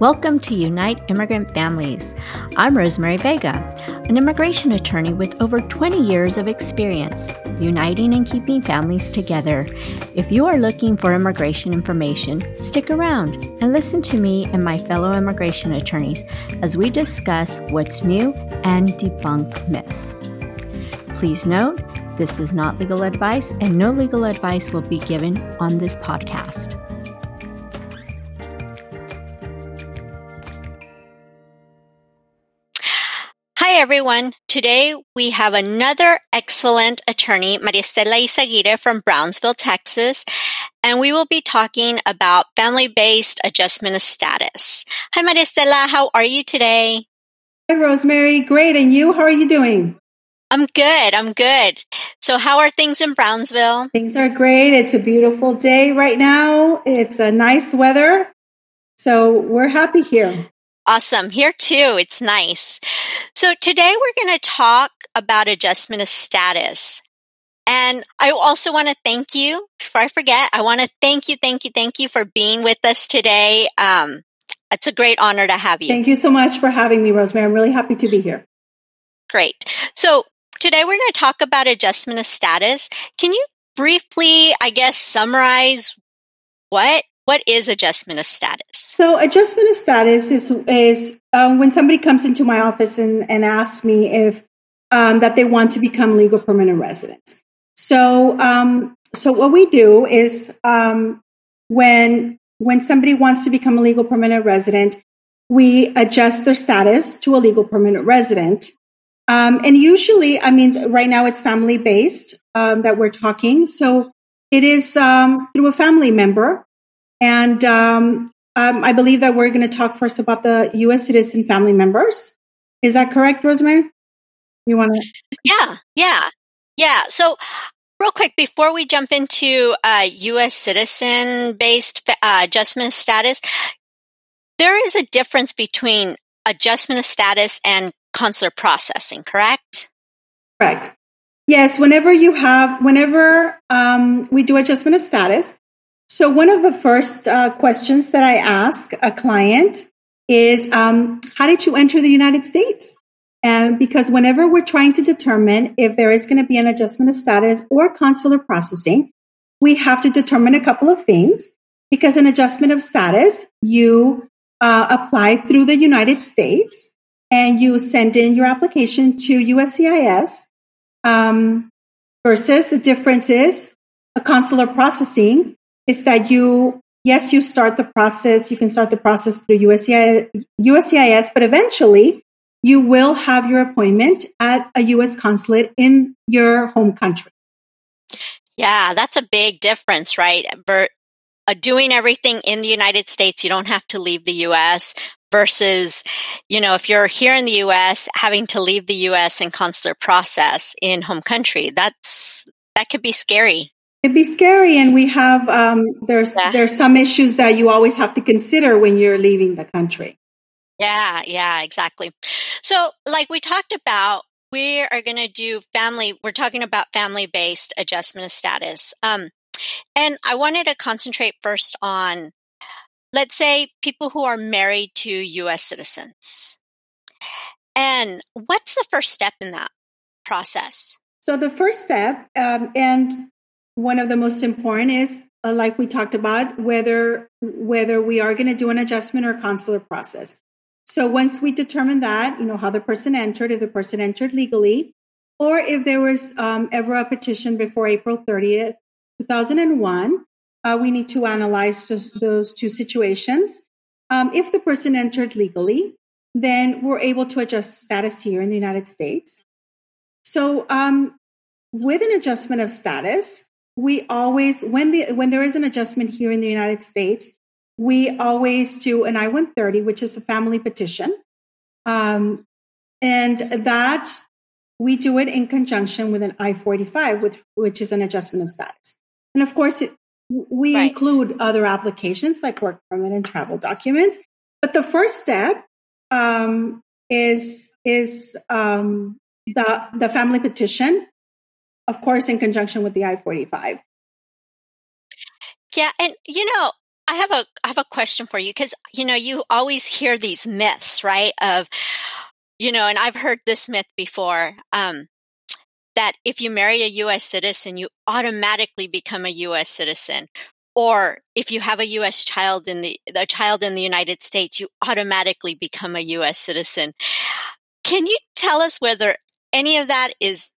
Welcome to Unite Immigrant Families. I'm Rosemary Vega, an immigration attorney with over 20 years of experience, uniting and keeping families together. If you are looking for immigration information, stick around and listen to me and my fellow immigration attorneys as we discuss what's new and debunk myths. Please note, this is not legal advice and no legal advice will be given on this podcast. Hi everyone. Today we have another excellent attorney, Maristela Izaguirre from Brownsville, Texas, and we will be talking about family-based adjustment of status. Hi Maristela, how are you today? Hi Rosemary, great. And you, how are you doing? I'm good. So how are things in Brownsville? Things are great. It's a beautiful day right now. It's a nice weather. So we're happy here. Awesome. Here too. It's nice. So today we're going to talk about adjustment of status. And I also want to thank you, before I forget, I want to thank you for being with us today. It's a great honor to have you. Thank you so much for having me, Rosemary. I'm really happy to be here. Great. So today we're going to talk about adjustment of status. Can you briefly, summarize what is adjustment of status? So adjustment of status is when somebody comes into my office and asks me if that they want to become legal permanent residents. So what we do is when somebody wants to become a legal permanent resident, we adjust their status to a legal permanent resident. And usually, right now it's family-based that we're talking. So it is through a family member. And I believe that we're going to talk first about the U.S. citizen family members. Is that correct, Rosemary? You want to? Yeah. So real quick, before we jump into U.S. citizen-based adjustment status, there is a difference between adjustment of status and consular processing, correct? Correct. Yes, whenever we do adjustment of status, so one of the first questions that I ask a client is, how did you enter the United States? And because whenever we're trying to determine if there is going to be an adjustment of status or consular processing, we have to determine a couple of things. Because an adjustment of status, you apply through the United States and you send in your application to USCIS, versus the difference is a consular processing. Is that you start the process, you can start the process through USCIS, but eventually you will have your appointment at a U.S. consulate in your home country. Yeah, that's a big difference, right? Doing everything in the United States, you don't have to leave the U.S. versus, if you're here in the U.S., having to leave the U.S. and consular process in home country, that could be scary. It'd be scary, and we have there's some issues that you always have to consider when you're leaving the country. Yeah, exactly. So, like we talked about, we are going to do family. We're talking about family-based adjustment of status, and I wanted to concentrate first on, let's say, people who are married to U.S. citizens. And what's the first step in that process? So the first step, one of the most important is, like we talked about, whether we are going to do an adjustment or consular process. So once we determine that, how the person entered, if the person entered legally, or if there was ever a petition before April 30th, 2001, we need to analyze those two situations. If the person entered legally, then we're able to adjust status here in the United States. So with an adjustment of status, we always, when there is an adjustment here in the United States, we always do an I-130, which is a family petition. And that we do it in conjunction with an I-485, which is an adjustment of status. And of course, we include other applications like work permit and travel document. But the first step is the family petition, of course, in conjunction with the I-485. Yeah. And, I have a question for you, because, you know, you always hear these myths, right? Of, you know, and I've heard this myth before, that if you marry a U.S. citizen, you automatically become a U.S. citizen. Or if you have a U.S. child a child in the United States, you automatically become a U.S. citizen. Can you tell us whether any of that is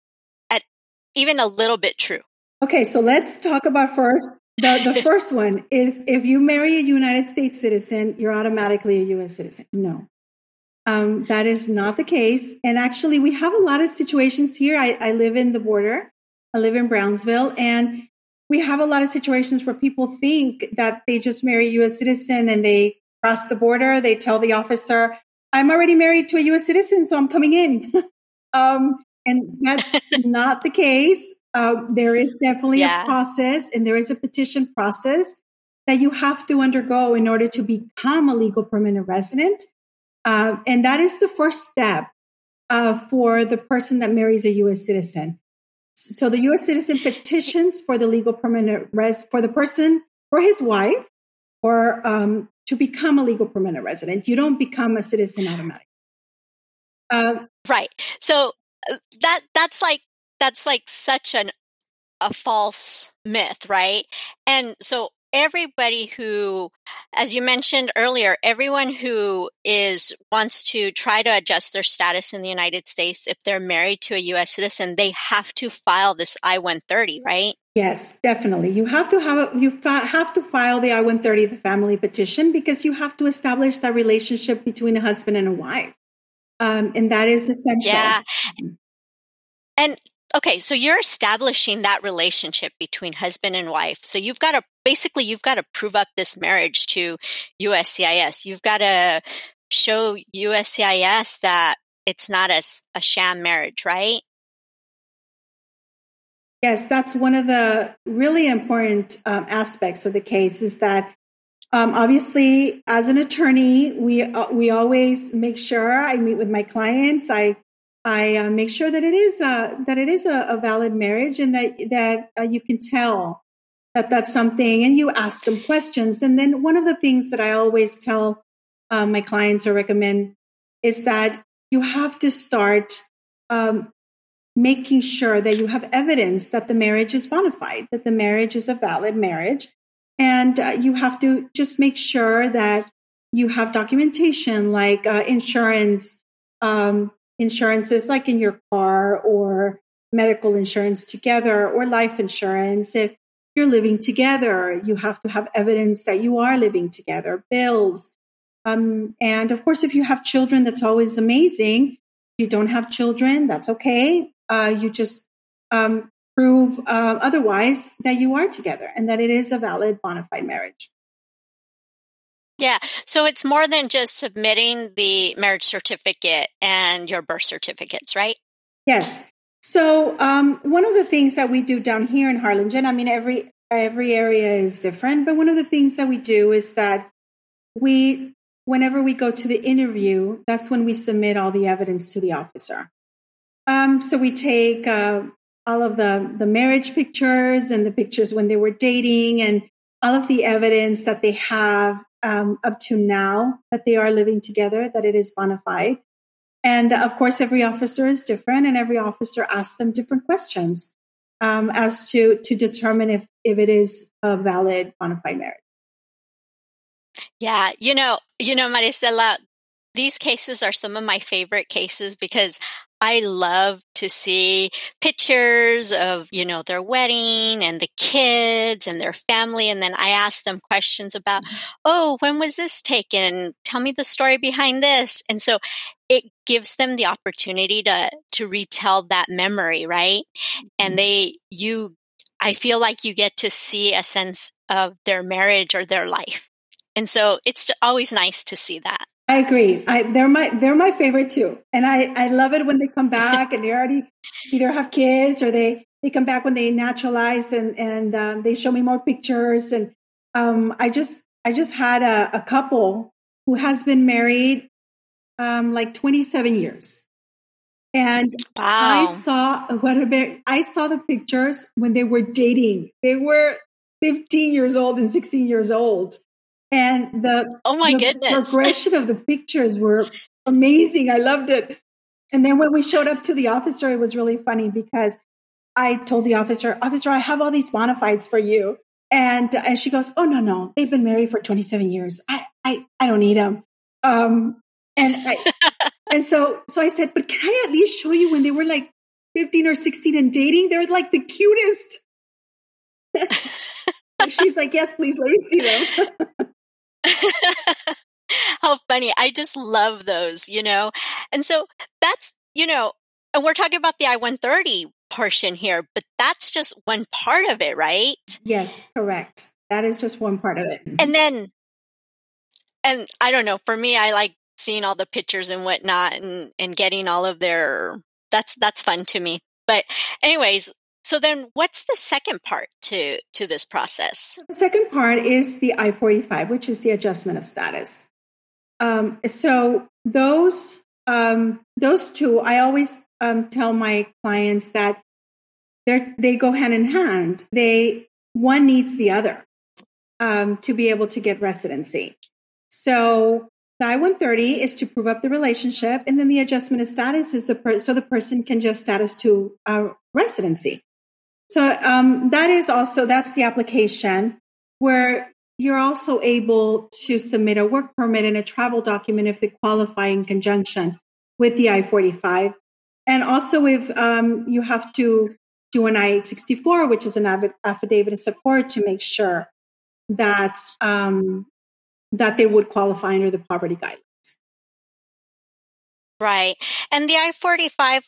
even a little bit true? Okay, so let's talk about first. The first one is, if you marry a United States citizen, you're automatically a U.S. citizen. No. That is not the case. And actually, we have a lot of situations here. I live in the border. I live in Brownsville. And we have a lot of situations where people think that they just marry a U.S. citizen and they cross the border. They tell the officer, I'm already married to a U.S. citizen, so I'm coming in. And that's not the case. There is definitely a process, and there is a petition process that you have to undergo in order to become a legal permanent resident. And that is the first step for the person that marries a U.S. citizen. So the U.S. citizen petitions for the legal permanent resident, for the person, for his wife, or to become a legal permanent resident. You don't become a citizen automatically. Right. So that's like such a false myth, right? And so everybody who, as you mentioned earlier, everyone who wants to try to adjust their status in the United States, if they're married to a U.S. citizen, they have to file this I-130, right? Yes, definitely. You have to file the I-130, the family petition, because you have to establish that relationship between a husband and a wife. And that is essential. Yeah. And okay, so you're establishing that relationship between husband and wife. So you've got to prove up this marriage to USCIS. You've got to show USCIS that it's not a sham marriage, right? Yes, that's one of the really important aspects of the case, is that obviously, as an attorney, we always make sure, I meet with my clients. I make sure that it is a valid marriage, and that you can tell that that's something. And you ask them questions. And then one of the things that I always tell my clients or recommend is that you have to start making sure that you have evidence that the marriage is bona fide, that the marriage is a valid marriage. And you have to just make sure that you have documentation, like insurances like in your car, or medical insurance together, or life insurance. If you're living together, you have to have evidence that you are living together, bills. And of course, if you have children, that's always amazing. If you don't have children, that's okay. You just prove otherwise that you are together and that it is a valid bona fide marriage. Yeah. So it's more than just submitting the marriage certificate and your birth certificates, right? Yes. So one of the things that we do down here in Harlingen, I mean, every area is different, but one of the things that we do is that whenever we go to the interview, that's when we submit all the evidence to the officer. So we take all of the marriage pictures and the pictures when they were dating and all of the evidence that they have up to now that they are living together, that it is bona fide. And of course, every officer is different, and every officer asks them different questions as to determine if it is a valid bona fide marriage. Yeah, you know, Maristela, these cases are some of my favorite cases, because I love to see pictures of, you know, their wedding and the kids and their family. And then I ask them questions about, oh, when was this taken? Tell me the story behind this. And so it gives them the opportunity to retell that memory, right? Mm-hmm. And I feel like you get to see a sense of their marriage or their life. And so it's always nice to see that. I agree. They're my favorite too. And I love it when they come back and they already either have kids, or they come back when they naturalize, and they show me more pictures. And I just had a couple who has been married like 27 years. And wow. I saw the pictures when they were dating. They were 15 years old and 16 years old. And the progression of the pictures were amazing. I loved it. And then when we showed up to the officer, it was really funny because I told the officer, I have all these bona fides for you. And she goes, oh, no, they've been married for 27 years. I don't need them. And so I said, but can I at least show you when they were like 15 or 16 and dating? They're like the cutest. She's like, yes, please, let me see them. How funny. I just love those, you know. And so that's, you know, and we're talking about the I-130 portion here, but that's just one part of it, right? Yes, correct. That is just one part of it. And then, and I don't know, for me, I like seeing all the pictures and whatnot and getting all of their, that's fun to me. But anyways, so then what's the second part to this process? The second part is the I-485, which is the adjustment of status. So those two, I always tell my clients that they go hand in hand. One needs the other to be able to get residency. So the I-130 is to prove up the relationship, and then the adjustment of status is so the person can adjust status to residency. So that's the application where you're also able to submit a work permit and a travel document if they qualify in conjunction with the I-45. And also if you have to do an I-864, which is an affidavit of support to make sure that that they would qualify under the poverty guidelines. Right. And the I-45,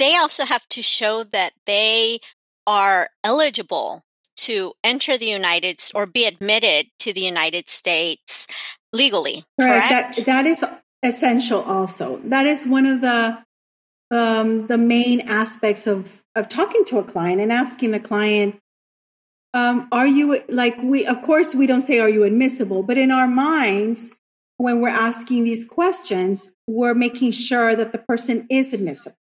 they also have to show that they are eligible to enter the United States or be admitted to the United States legally, correct? That is essential also. That is one of the main aspects of talking to a client and asking the client, of course we don't say, are you admissible? But in our minds, when we're asking these questions, we're making sure that the person is admissible.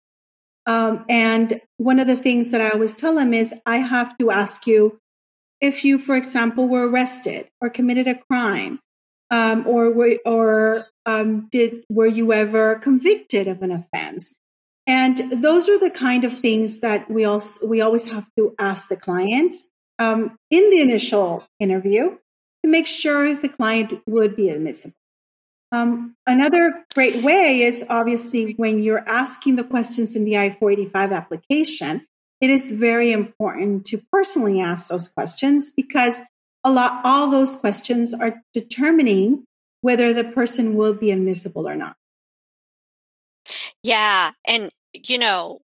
And one of the things that I always tell them is I have to ask you if you, for example, were arrested or committed a crime, were you ever convicted of an offense? And those are the kind of things that we always have to ask the client in the initial interview to make sure if the client would be admissible. Another great way is obviously when you're asking the questions in the I-485 application, it is very important to personally ask those questions because all those questions are determining whether the person will be admissible or not. Yeah. And, you know,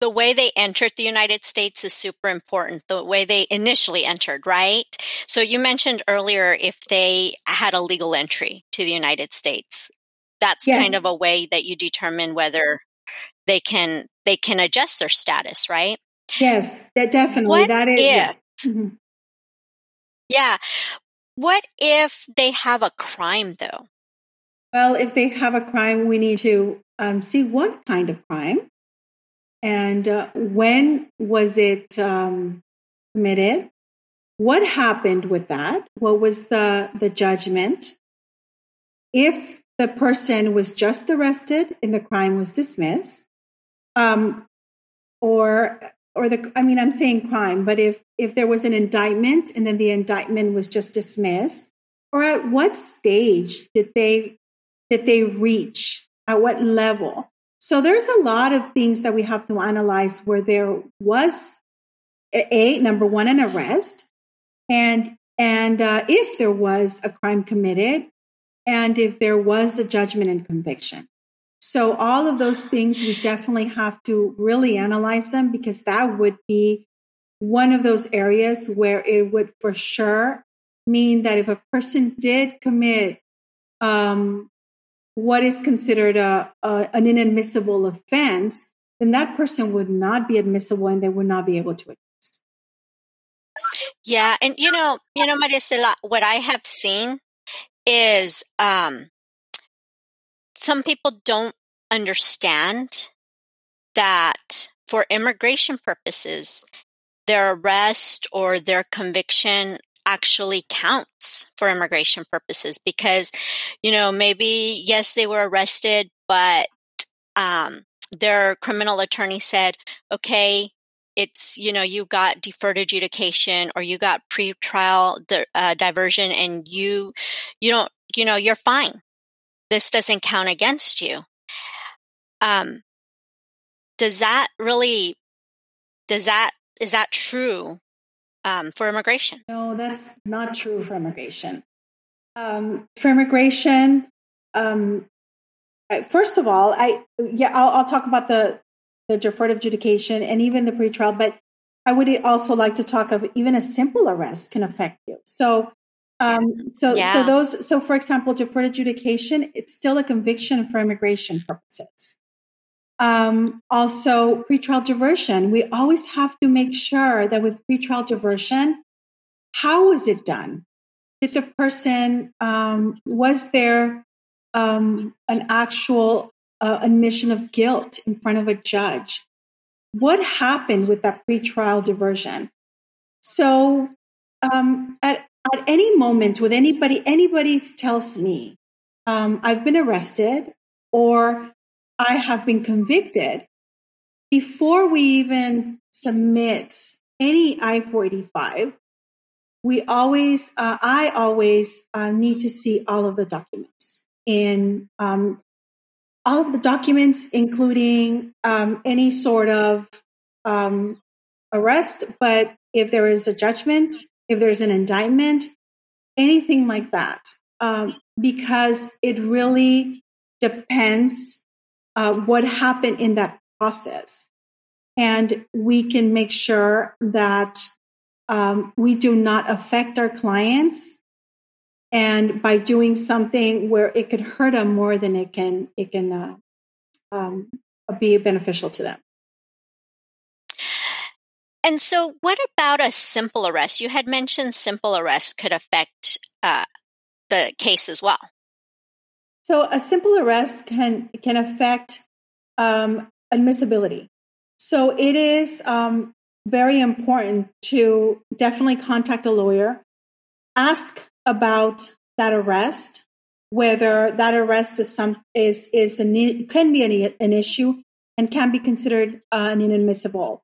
the way they entered the United States is super important, the way they initially entered, right? So you mentioned earlier if they had a legal entry to the United States, that's kind of a way that you determine whether they can adjust their status, right? Yes, that definitely. What if they have a crime, though? Well, if they have a crime, we need to see what kind of crime and when was it committed. What happened with that? What was the judgment? If the person was just arrested and the crime was dismissed, I'm saying crime, but if there was an indictment and then the indictment was just dismissed, or at what stage did they reach? At what level? So there's a lot of things that we have to analyze where there was number one, an arrest. And if there was a crime committed and if there was a judgment and conviction. So all of those things, we definitely have to really analyze them because that would be one of those areas where it would for sure mean that if a person did commit what is considered an inadmissible offense, then that person would not be admissible and they would not be able to admit. Yeah. And, you know, Maristela, what I have seen is some people don't understand that for immigration purposes, their arrest or their conviction actually counts for immigration purposes because, you know, maybe, yes, they were arrested, but their criminal attorney said, okay, it's, you know, you got deferred adjudication or you got pretrial diversion and you don't, you know, you're fine. This doesn't count against you. Is that true for immigration? No, that's not true for immigration. First of all, I'll talk about the deferred adjudication and even the pretrial, but I would also like to talk of even a simple arrest can affect you. So for example, deferred adjudication, it's still a conviction for immigration purposes. Also, pretrial diversion, we always have to make sure that with pretrial diversion, how was it done? Did the person, was there an actual admission of guilt in front of a judge? What happened with that pretrial diversion? So at any moment with anybody tells me, I've been arrested or I have been convicted, before we even submit any I-485, I always need to see all of the documents including any sort of arrest. But if there is a judgment, if there's an indictment, anything like that, because it really depends what happened in that process. And we can make sure that we do not affect our clients and by doing something where it could hurt them more than it can be beneficial to them. And so what about a simple arrest? You had mentioned simple arrest could affect the case as well. So a simple arrest can affect admissibility. So it is very important to definitely contact a lawyer, ask about that arrest, whether that arrest can be an issue and can be considered inadmissible.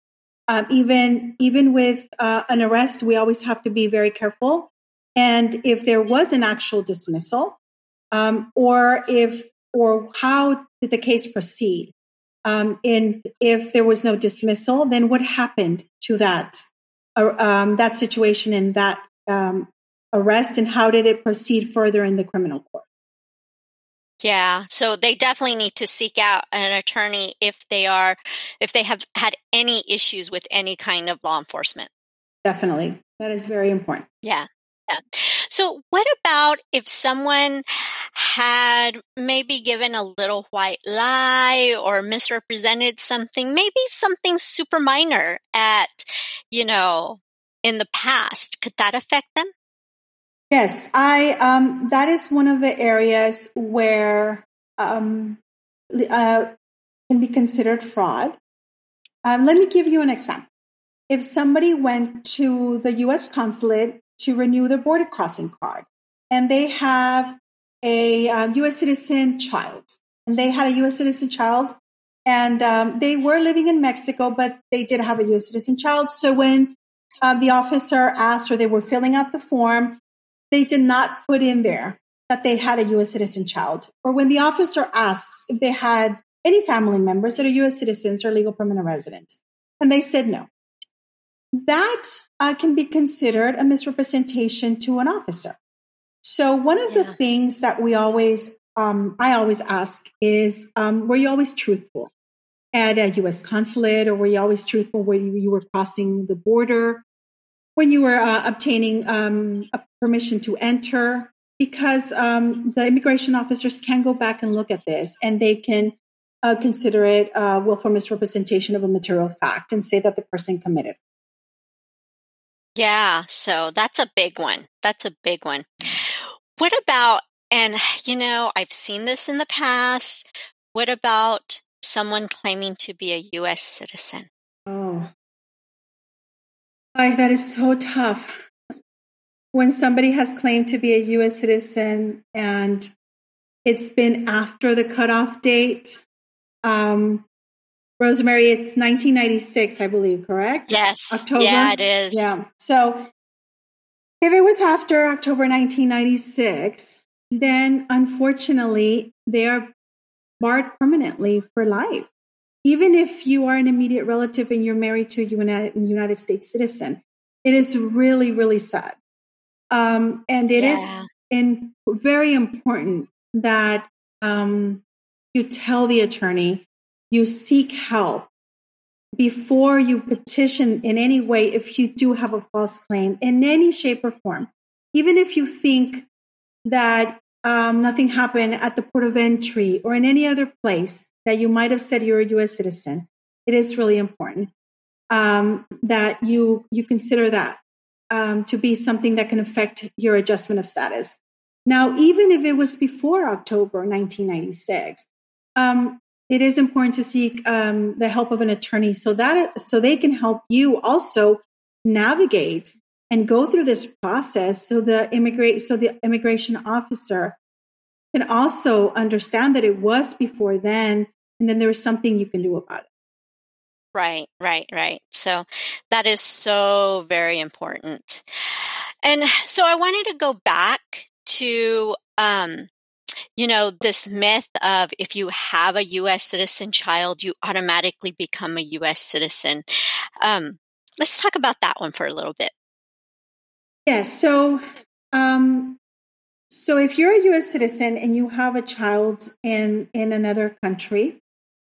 Even with an arrest, we always have to be very careful. And if there was an actual dismissal, or how did the case proceed? And if there was no dismissal, then what happened to that situation and that arrest, and how did it proceed further in the criminal court? Yeah, so they definitely need to seek out an attorney if they have had any issues with any kind of law enforcement. Definitely, that is very important. Yeah. So what about if someone had maybe given a little white lie or misrepresented something, maybe something super minor in the past? Could that affect them? Yes, that is one of the areas where can be considered fraud. Let me give you an example. If somebody went to the U.S. consulate to renew their border crossing card, and they have a U.S. citizen child, and they had a U.S. citizen child, and they were living in Mexico, but they did have a U.S. citizen child. So when the officer asked, or they were filling out the form, they did not put in there that they had a U.S. citizen child. Or when the officer asks if they had any family members that are U.S. citizens or legal permanent residents, and they said no. That can be considered a misrepresentation to an officer. So one of the things that we always, I always ask is, were you always truthful at a U.S. consulate, or were you always truthful when you were crossing the border, when you were obtaining a permission to enter? Because the immigration officers can go back and look at this, and they can consider it willful misrepresentation of a material fact and say that the person committed. Yeah, so that's a big one. What about, and you know, I've seen this in the past, what about someone claiming to be a U.S. citizen? Oh, that is so tough. when somebody has claimed to be a U.S. citizen and it's been after the cutoff date. Rosemary, it's 1996, I believe, correct? Yes. October? Yeah, it is. Yeah. So if it was after October 1996, then unfortunately, they are barred permanently for life. Even if you are an immediate relative and you're married to a United States citizen, it is really, really sad. And it is very important that you tell the attorney, you seek help before you petition in any way if you do have a false claim in any shape or form. Even if you think that nothing happened at the port of entry or in any other place that you might have said you're a U.S. citizen, it is really important that you consider that to be something that can affect your adjustment of status. Now, even if it was before October 1996, it is important to seek the help of an attorney so they can help you also navigate and go through this process. So the immigration officer can also understand that it was before then, and then there was something you can do about it. Right. So that is so very important. And so I wanted to go back to, this myth of if you have a U.S. citizen child, you automatically become a U.S. citizen. Let's talk about that one for a little bit. Yes. So if you're a U.S. citizen and you have a child in another country,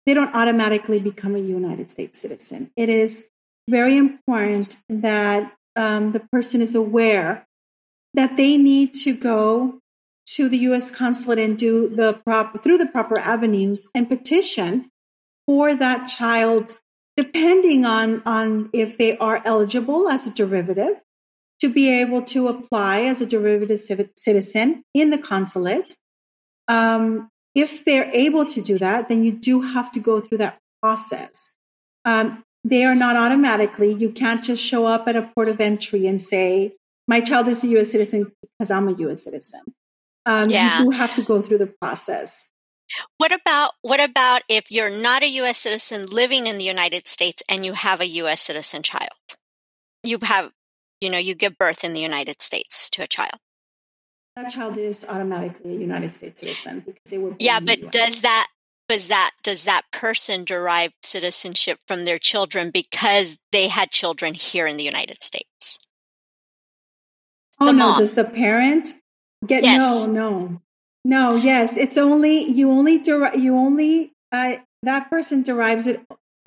they don't automatically become a United States citizen. It is very important that the person is aware that they need to go to the U.S. consulate and do through the proper avenues and petition for that child, depending on if they are eligible as a derivative, to be able to apply as a derivative citizen in the consulate. If they're able to do that, then you do have to go through that process. They are not automatically. You can't just show up at a port of entry and say, my child is a U.S. citizen because I'm a U.S. citizen. You do have to go through the process. What about if you're not a U.S. citizen living in the United States and you have a U.S. citizen child? You give birth in the United States to a child. That child is automatically a United States citizen because they were born in the U.S. Does that person derive citizenship from their children because they had children here in the United States? Oh, no. Does the parent get? Yes. No. Yes. It's only, that person derives it.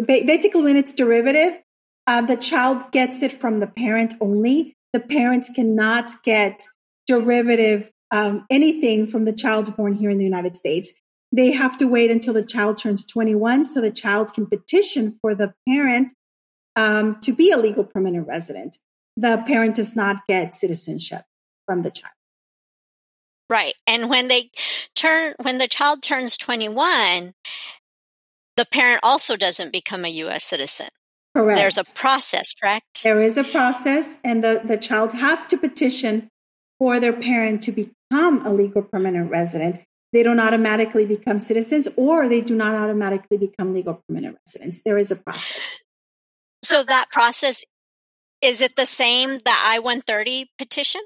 Basically, when it's derivative, the child gets it from the parent only. The parents cannot get derivative, anything from the child born here in the United States. They have to wait until the child turns 21 so the child can petition for the parent to be a legal permanent resident. The parent does not get citizenship from the child. Right. And when the child turns 21, the parent also doesn't become a U.S. citizen. Correct. There's a process, correct? There is a process, and the child has to petition for their parent to become a legal permanent resident. They don't automatically become citizens, or they do not automatically become legal permanent residents. There is a process. So that process, is it the same, the I-130 petition?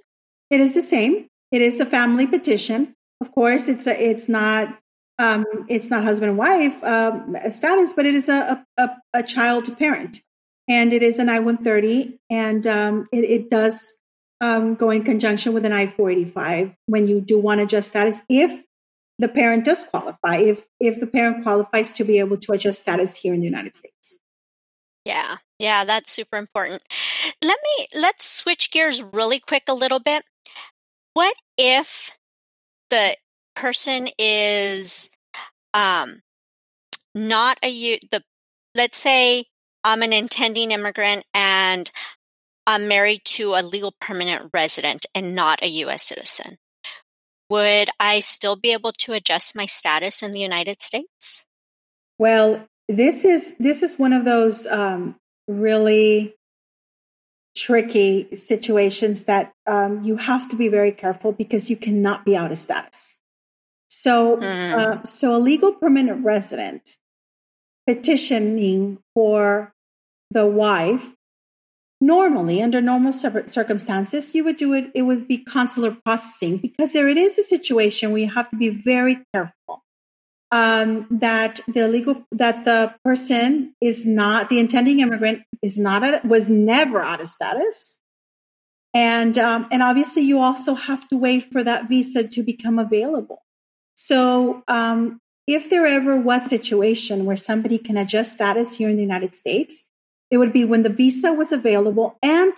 It is the same. It is a family petition. Of course, it's not husband and wife status, but it is a child to parent, and it is an I-130, and it does go in conjunction with an I-485 when you do want to adjust status if the parent does qualify, if the parent qualifies to be able to adjust status here in the United States. Yeah, that's super important. Let's switch gears really quick a little bit. What if the person is not let's say I'm an intending immigrant and I'm married to a legal permanent resident and not a U.S. citizen. Would I still be able to adjust my status in the United States? Well, this is one of those really tricky situations that you have to be very careful because you cannot be out of status. So, so a legal permanent resident petitioning for the wife, normally, under normal circumstances, you would do it. It would be consular processing because there it is a situation where you have to be very careful that the person is not, the intending immigrant is not, was never out of status. And obviously you also have to wait for that visa to become available. So if there ever was a situation where somebody can adjust status here in the United States, it would be when the visa was available and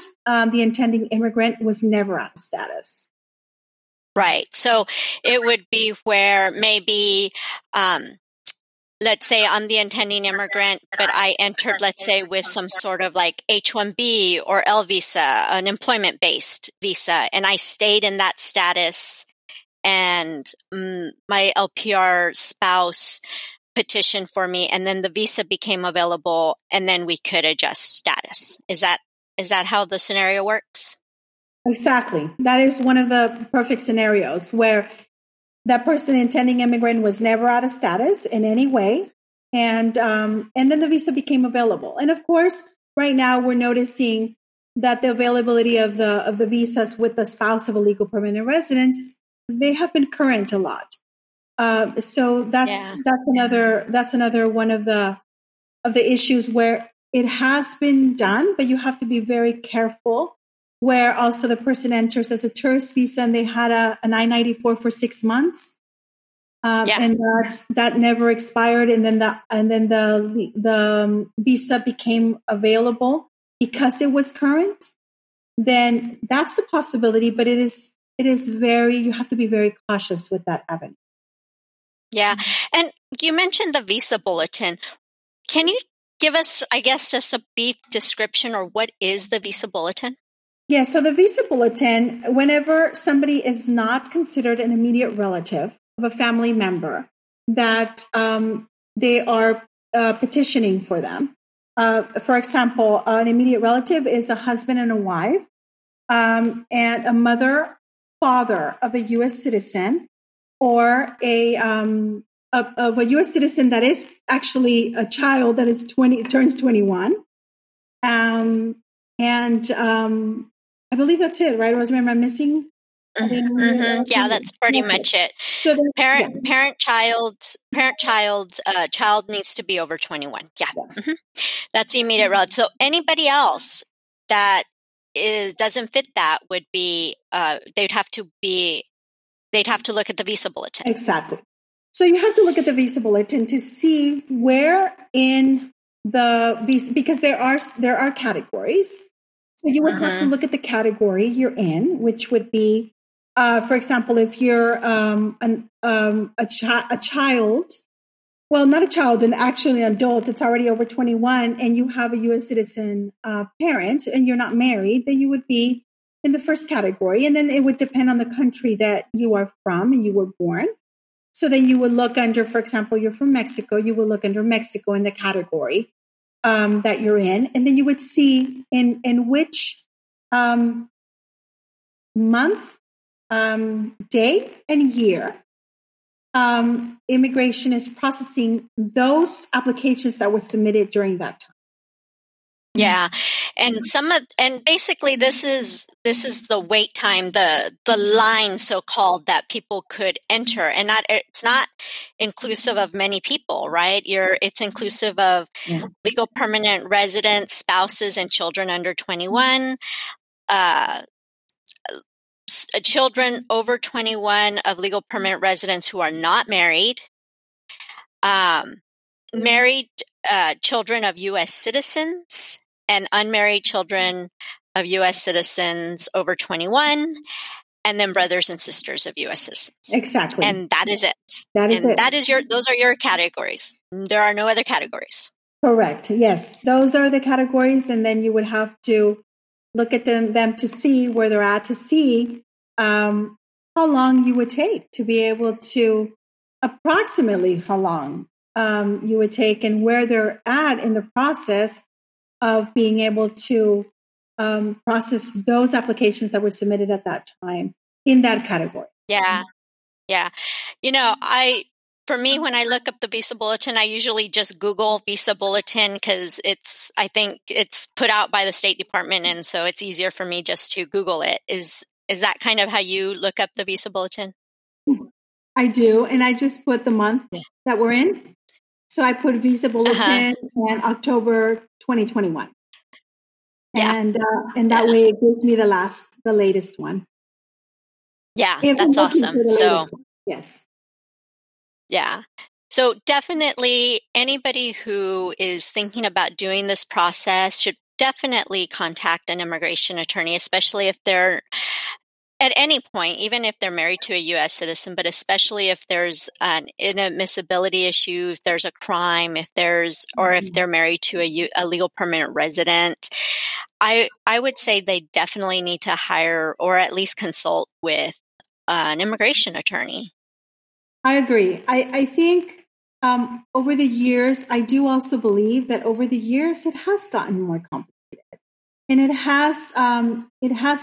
the intending immigrant was never out of status. Right. So it would be where maybe, let's say I'm the intending immigrant, but I entered, let's say, with some sort of like H-1B or L visa, an employment-based visa, and I stayed in that status and my LPR spouse petition for me, and then the visa became available, and then we could adjust status. Is that how the scenario works? Exactly. That is one of the perfect scenarios where that person, intending immigrant, was never out of status in any way, and then the visa became available. And of course, right now we're noticing that the availability of the visas with the spouse of a legal permanent resident, they have been current a lot. So that's another one of the issues where it has been done, but you have to be very careful. Where also the person enters as a tourist visa and they had an I-94 for 6 months, and that never expired, and then the visa became available because it was current. Then that's a possibility, but it is very, you have to be very cautious with that avenue. Yeah. And you mentioned the visa bulletin. Can you give us, I guess, just a brief description, or what is the visa bulletin? Yeah. So the visa bulletin, whenever somebody is not considered an immediate relative of a family member that they are petitioning for them. For example, an immediate relative is a husband and a wife, and a mother, father of a U.S. citizen, or a U.S. citizen that is actually a child that is turns 21. And I believe that's it, right, Rosemary? Am I missing? Yeah, that's pretty much it. So parent child needs to be over 21. Yeah. Yes. That's immediate relative. So anybody else that doesn't fit that would be they'd have to look at the visa bulletin. Exactly. So you have to look at the visa bulletin to see where in the visa, because there are categories. So you would have to look at the category you're in, which would be, for example, if you're a child, well, not a child, and actually an adult that's already over 21, and you have a U.S. citizen parent, and you're not married, then you would be in the first category. And then it would depend on the country that you are from and you were born. So then you would look under, for example, you're from Mexico, you would look under Mexico in the category that you're in. And then you would see in which month, day, and year immigration is processing those applications that were submitted during that time. Yeah. And basically this is the wait time, the line so called that people could enter, and it's not inclusive of many people, right? It's inclusive of legal permanent residents, spouses, and children under 21, children over 21 of legal permanent residents who are not married, married children of U.S. citizens, and unmarried children of U.S. citizens over 21, and then brothers and sisters of U.S. citizens. Exactly. And that is it. Those are your categories. There are no other categories. Correct. Yes. Those are the categories. And then you would have to look at them to see where they're at, to see how long you would take to be able to, approximately how long you would take and where they're at in the process of being able to process those applications that were submitted at that time in that category. Yeah. Yeah. You know, for me, when I look up the visa bulletin, I usually just Google visa bulletin because I think it's put out by the State Department. And so it's easier for me just to Google it. Is that kind of how you look up the visa bulletin? I do. And I just put the month that we're in. So I put visa bulletin and October 2021. Yeah. And that way it gives me the latest one. Yeah, that's awesome. So yes. Yeah. So definitely anybody who is thinking about doing this process should definitely contact an immigration attorney, especially if they're at any point, even if they're married to a U.S. citizen, but especially if there's an inadmissibility issue, if there's a crime, or if they're married to a legal permanent resident, I would say they definitely need to hire or at least consult with an immigration attorney. I agree. I think over the years, I do also believe that over the years, it has gotten more complicated, and it has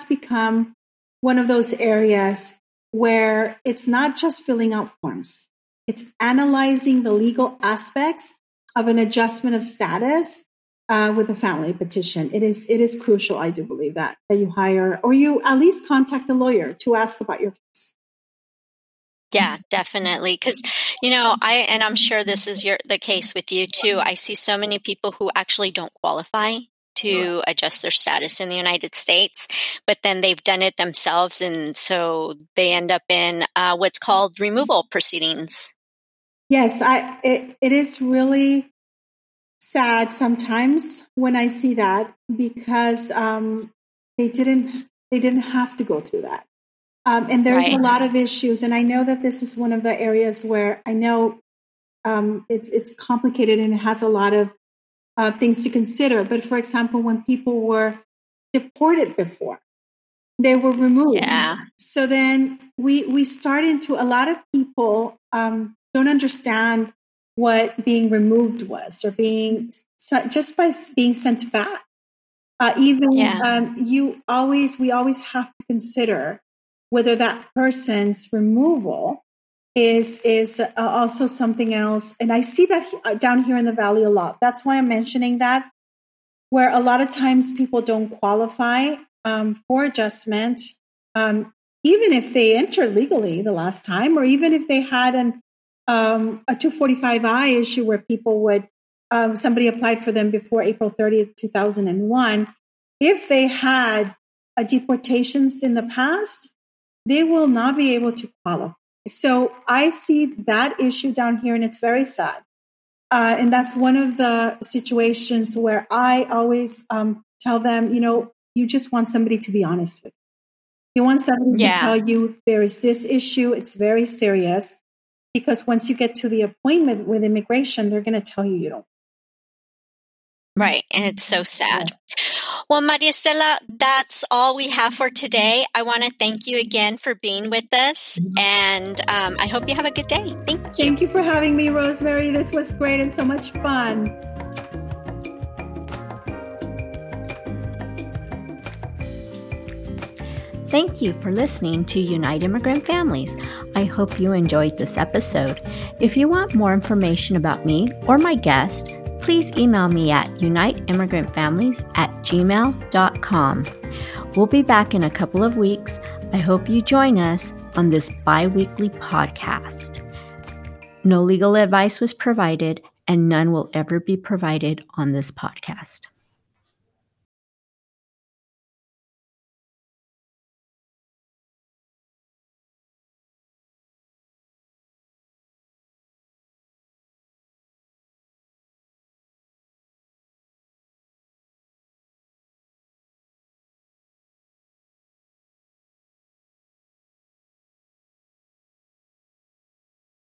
become one of those areas where it's not just filling out forms. It's analyzing the legal aspects of an adjustment of status with a family petition. It is crucial, I do believe, that you hire or you at least contact a lawyer to ask about your case. Yeah, definitely. Because, you know, and I'm sure this is the case with you too. I see so many people who actually don't qualify to adjust their status in the United States, but then they've done it themselves. And so they end up in what's called removal proceedings. Yes, it is really sad sometimes when I see that, because they didn't have to go through that. And there are a lot of issues. And I know that this is one of the areas where I know it's complicated and it has a lot of things to consider. But for example, when people were deported before, they were removed. Yeah. So then we start into a lot of people don't understand what being removed was, or just by being sent back. We always have to consider whether that person's removal is also something else. And I see that down here in the Valley a lot. That's why I'm mentioning that, where a lot of times people don't qualify for adjustment, even if they entered legally the last time, or even if they had a 245I issue where somebody applied for them before April 30th, 2001. If they had deportations in the past, they will not be able to qualify. So I see that issue down here, and it's very sad. And that's one of the situations where I always tell them, you know, you just want somebody to be honest with you. You want somebody to tell you there is this issue. It's very serious, because once you get to the appointment with immigration, they're going to tell you you don't. Right. And it's so sad. Well, Maristela, that's all we have for today. I want to thank you again for being with us. And I hope you have a good day. Thank you. Thank you for having me, Rosemary. This was great and so much fun. Thank you for listening to Unite Immigrant Families. I hope you enjoyed this episode. If you want more information about me or my guest, please email me at uniteimmigrantfamilies@gmail.com. We'll be back in a couple of weeks. I hope you join us on this bi-weekly podcast. No legal advice was provided, and none will ever be provided on this podcast.